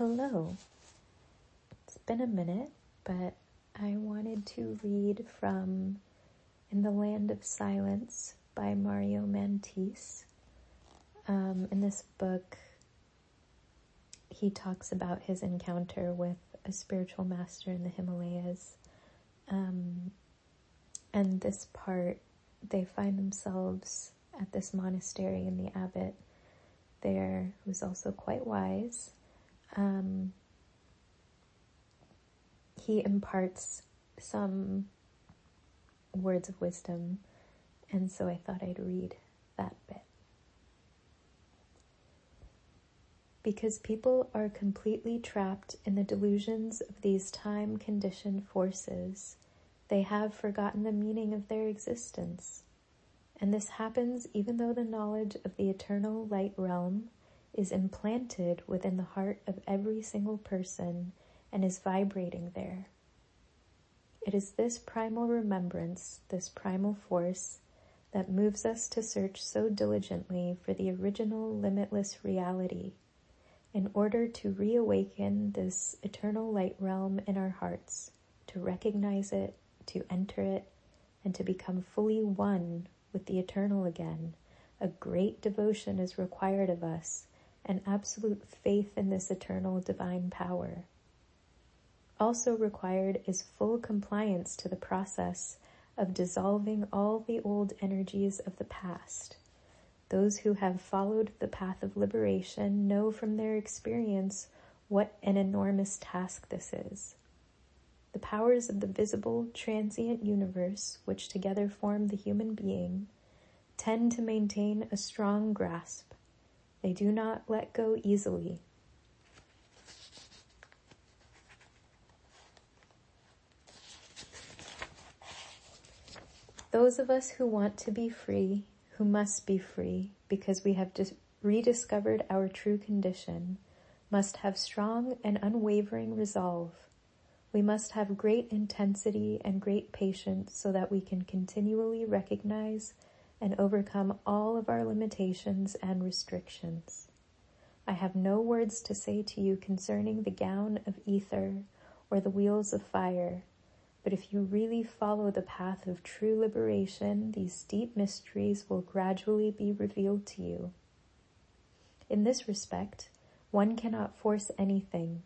Hello. It's been a minute, but I wanted to read from In the Land of Silence by Mario Mantis. In this book, he talks about his encounter with a spiritual master in the Himalayas. And this part, they find themselves at this monastery and the abbot there, who's also quite wise. He imparts some words of wisdom, and so I thought I'd read that bit. Because people are completely trapped in the delusions of these time-conditioned forces, they have forgotten the meaning of their existence. And this happens even though the knowledge of the eternal light realm is implanted within the heart of every single person and is vibrating there. It is this primal remembrance, this primal force, that moves us to search so diligently for the original limitless reality in order to reawaken this eternal light realm in our hearts, to recognize it, to enter it, and to become fully one with the eternal again. A great devotion is required of us, an absolute faith in this eternal divine power. Also required is full compliance to the process of dissolving all the old energies of the past. Those who have followed the path of liberation know from their experience what an enormous task this is. The powers of the visible, transient universe, which together form the human being, tend to maintain a strong grasp. They do not let go easily. Those of us who want to be free, who must be free, because we have rediscovered our true condition, must have strong and unwavering resolve. We must have great intensity and great patience so that we can continually recognize and overcome all of our limitations and restrictions. I have no words to say to you concerning the gown of ether or the wheels of fire, but if you really follow the path of true liberation, these deep mysteries will gradually be revealed to you. In this respect, one cannot force anything.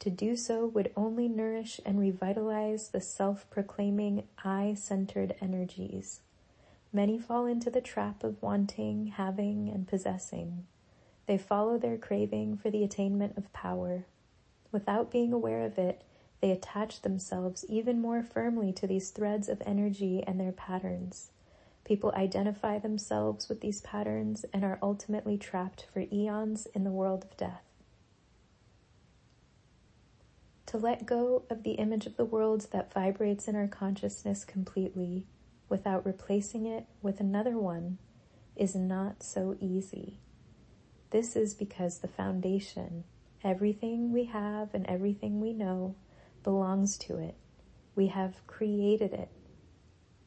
To do so would only nourish and revitalize the self-proclaiming I-centered energies. Many fall into the trap of wanting, having, and possessing. They follow their craving for the attainment of power. Without being aware of it, they attach themselves even more firmly to these threads of energy and their patterns. People identify themselves with these patterns and are ultimately trapped for eons in the world of death. To let go of the image of the world that vibrates in our consciousness completely, without replacing it with another one, is not so easy. This is because the foundation, everything we have and everything we know, belongs to it. We have created it.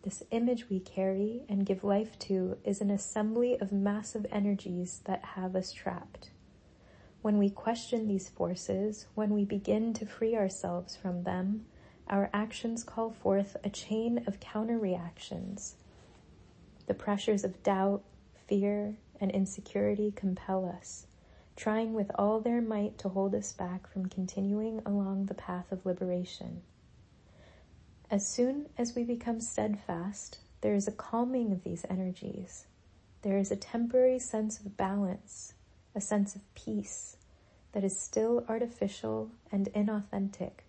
This image we carry and give life to is an assembly of massive energies that have us trapped. When we question these forces, when we begin to free ourselves from them, our actions call forth a chain of counter-reactions. The pressures of doubt, fear, and insecurity compel us, trying with all their might to hold us back from continuing along the path of liberation. As soon as we become steadfast, there is a calming of these energies. There is a temporary sense of balance, a sense of peace that is still artificial and inauthentic,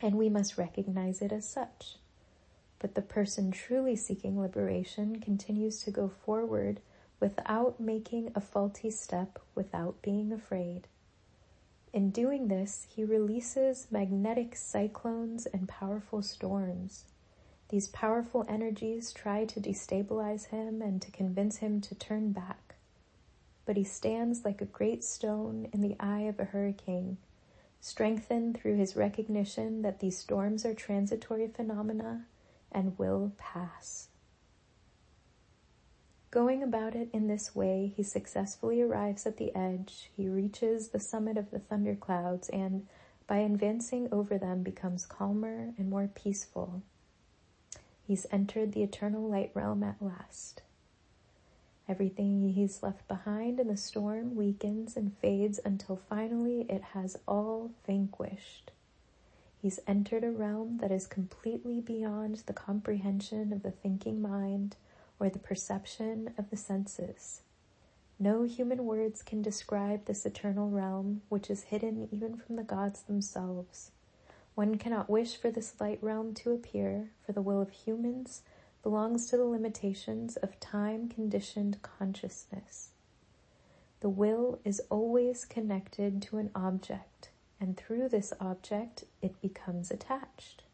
and we must recognize it as such. But the person truly seeking liberation continues to go forward without making a faulty step, without being afraid. In doing this, he releases magnetic cyclones and powerful storms. These powerful energies try to destabilize him and to convince him to turn back. But he stands like a great stone in the eye of a hurricane, strengthened through his recognition that these storms are transitory phenomena and will pass. Going about it in this way, he successfully arrives at the edge, he reaches the summit of the thunderclouds, and by advancing over them becomes calmer and more peaceful. He's entered the eternal light realm at last. Everything he's left behind in the storm weakens and fades until finally it has all vanquished. He's entered a realm that is completely beyond the comprehension of the thinking mind or the perception of the senses. No human words can describe this eternal realm, which is hidden even from the gods themselves. One cannot wish for this light realm to appear, for the will of humans belongs to the limitations of time-conditioned consciousness. The will is always connected to an object, and through this object, it becomes attached.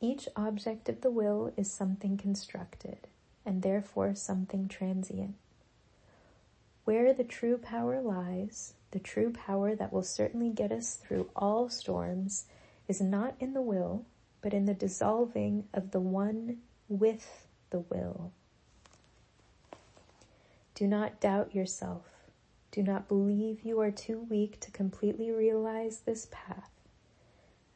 Each object of the will is something constructed, and therefore something transient. Where the true power lies, the true power that will certainly get us through all storms, is not in the will, but in the dissolving of the one with the will. Do not doubt yourself. Do not believe you are too weak to completely realize this path.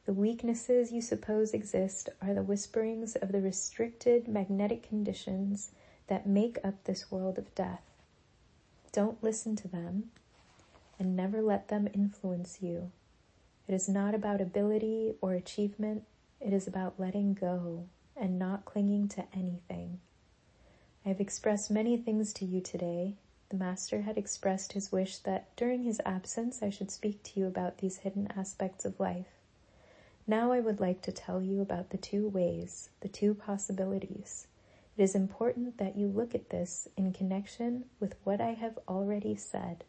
The weaknesses you suppose exist are the whisperings of the restricted magnetic conditions that make up this world of death. Don't listen to them, and never let them influence you. It is not about ability or achievement. It is about letting go and not clinging to anything. I have expressed many things to you today. The Master had expressed his wish that during his absence I should speak to you about these hidden aspects of life. Now I would like to tell you about the two ways, the two possibilities. It is important that you look at this in connection with what I have already said.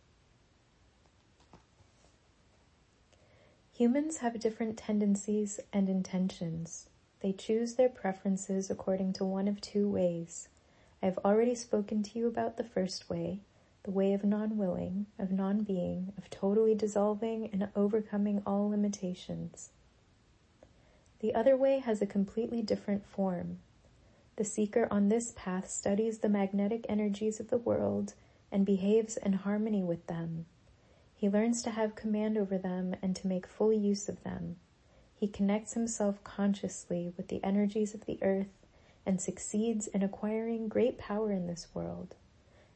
Humans have different tendencies and intentions. They choose their preferences according to one of two ways. I have already spoken to you about the first way, the way of non-willing, of non-being, of totally dissolving and overcoming all limitations. The other way has a completely different form. The seeker on this path studies the magnetic energies of the world and behaves in harmony with them. He learns to have command over them and to make full use of them. He connects himself consciously with the energies of the earth and succeeds in acquiring great power in this world.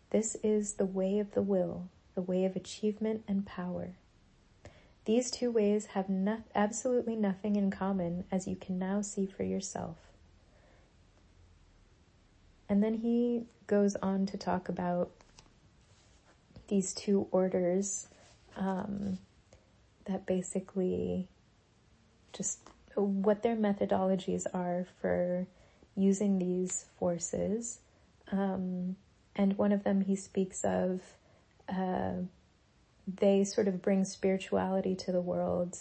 This is the way of the will, the way of achievement and power. These two ways have absolutely nothing in common, as you can now see for yourself. And then he goes on to talk about these two orders that basically just what their methodologies are for using these forces. And one of them he speaks of, they sort of bring spirituality to the world.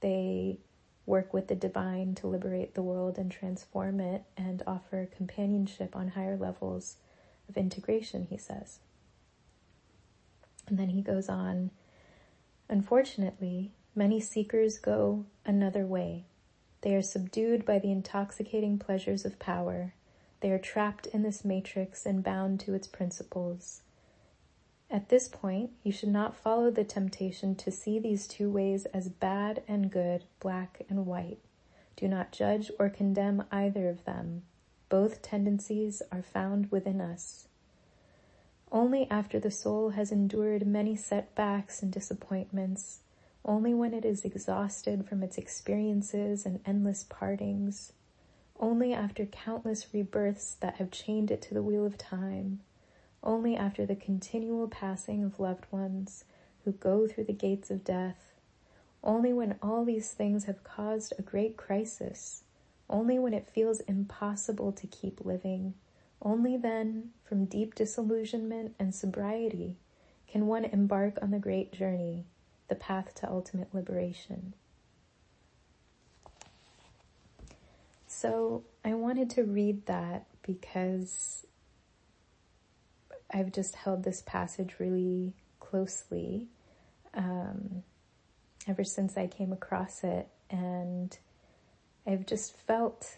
They work with the divine to liberate the world and transform it and offer companionship on higher levels of integration, he says. And then he goes on, unfortunately, many seekers go another way. They are subdued by the intoxicating pleasures of power. They are trapped in this matrix and bound to its principles. At this point, you should not follow the temptation to see these two ways as bad and good, black and white. Do not judge or condemn either of them. Both tendencies are found within us. Only after the soul has endured many setbacks and disappointments, only when it is exhausted from its experiences and endless partings, only after countless rebirths that have chained it to the wheel of time, only after the continual passing of loved ones who go through the gates of death, only when all these things have caused a great crisis, only when it feels impossible to keep living, only then, from deep disillusionment and sobriety, can one embark on the great journey, the path to ultimate liberation. So I wanted to read that because I've just held this passage really closely ever since I came across it, and I've just felt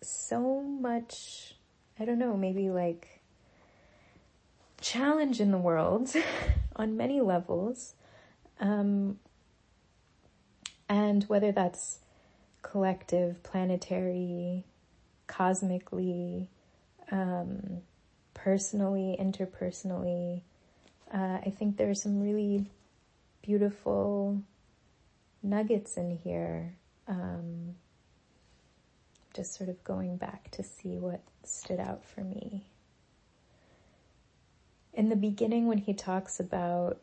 so much I don't know, maybe like challenge in the world on many levels. And whether that's collective, planetary, cosmically, personally, interpersonally, I think there are some really beautiful nuggets in here. Just sort of going back to see what stood out for me. In the beginning, when he talks about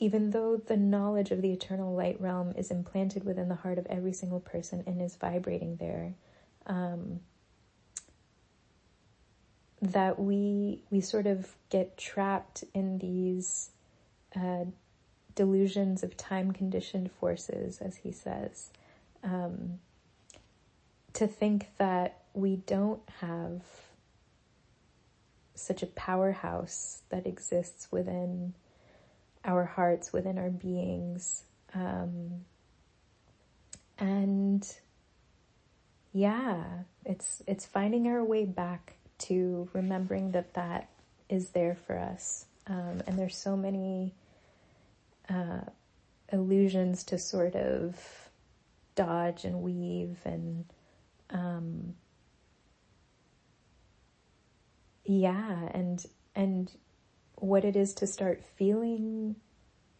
even though the knowledge of the eternal light realm is implanted within the heart of every single person and is vibrating there, that we sort of get trapped in these delusions of time-conditioned forces, as he says, to think that we don't have such a powerhouse that exists within our hearts, within our beings. And yeah, it's finding our way back to remembering that is there for us. And there's so many illusions to sort of dodge and weave and, yeah, and what it is to start feeling,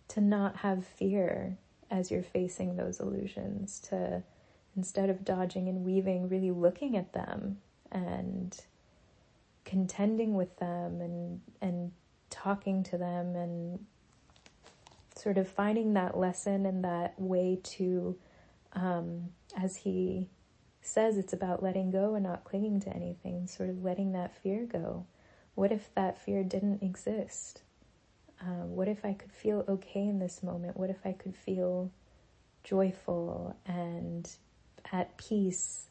to not have fear as you're facing those illusions, to, instead of dodging and weaving, really looking at them and contending with them and talking to them and sort of finding that lesson and that way to, as he says, it's about letting go and not clinging to anything, sort of letting that fear go. What if that fear didn't exist? What if I could feel okay in this moment? What if I could feel joyful and at peace?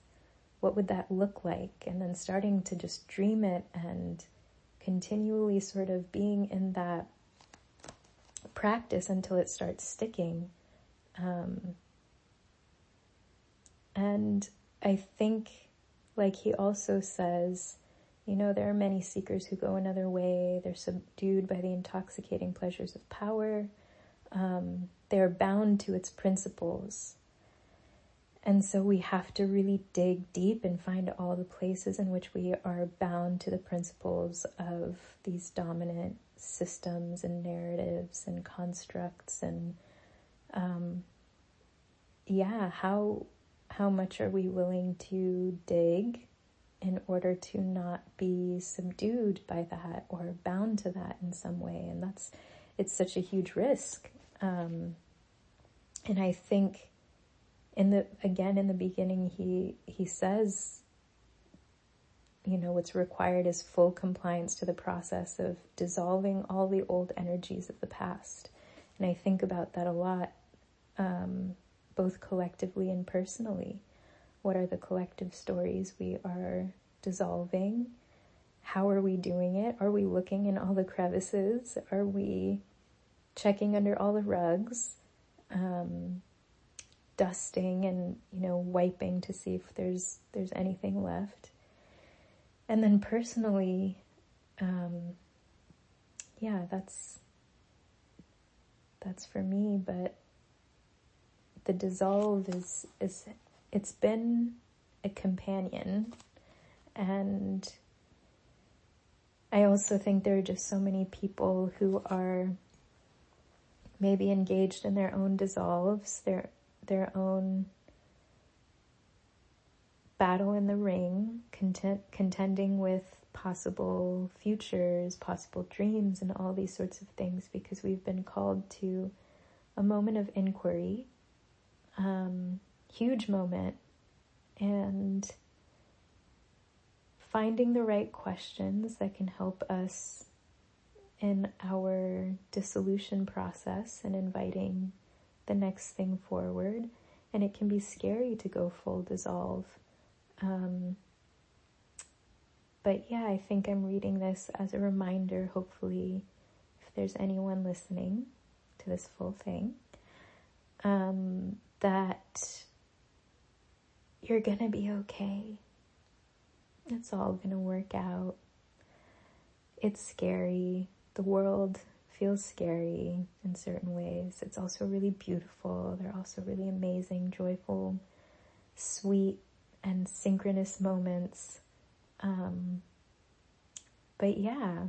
What would that look like? And then starting to just dream it and continually sort of being in that practice until it starts sticking. And I think, like he also says, you know, there are many seekers who go another way. They're subdued by the intoxicating pleasures of power. They are bound to its principles. And so we have to really dig deep and find all the places in which we are bound to the principles of these dominant systems and narratives and constructs. And yeah, how much are we willing to dig in order to not be subdued by that or bound to that in some way? And it's such a huge risk. And I think in the beginning, he says, you know, what's required is full compliance to the process of dissolving all the old energies of the past. And I think about that a lot. Both collectively and personally. What are the collective stories we are dissolving? How are we doing it? Are we looking in all the crevices? Are we checking under all the rugs? Dusting and, you know, wiping to see if there's anything left. And then personally, yeah, that's for me, but the dissolve is it's been a companion. And I also think there are just so many people who are maybe engaged in their own dissolves, their own battle in the ring, contending with possible futures, possible dreams, and all these sorts of things, because we've been called to a moment of inquiry. Huge moment, and finding the right questions that can help us in our dissolution process and inviting the next thing forward. And it can be scary to go full dissolve. But yeah, I think I'm reading this as a reminder, hopefully, if there's anyone listening to this full thing, that You're gonna be okay. It's all gonna work out. It's scary. The world feels scary in certain ways. It's also really beautiful. They're also really amazing, joyful, sweet, and synchronous moments. But yeah,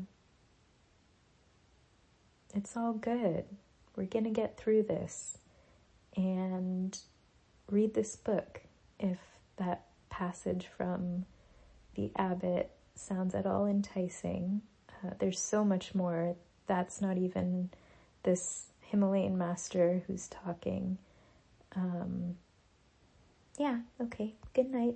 it's all good. We're gonna get through this. And read this book if that passage from the abbot sounds at all enticing. There's so much more. That's not even this Himalayan master who's talking. Yeah, okay, good night.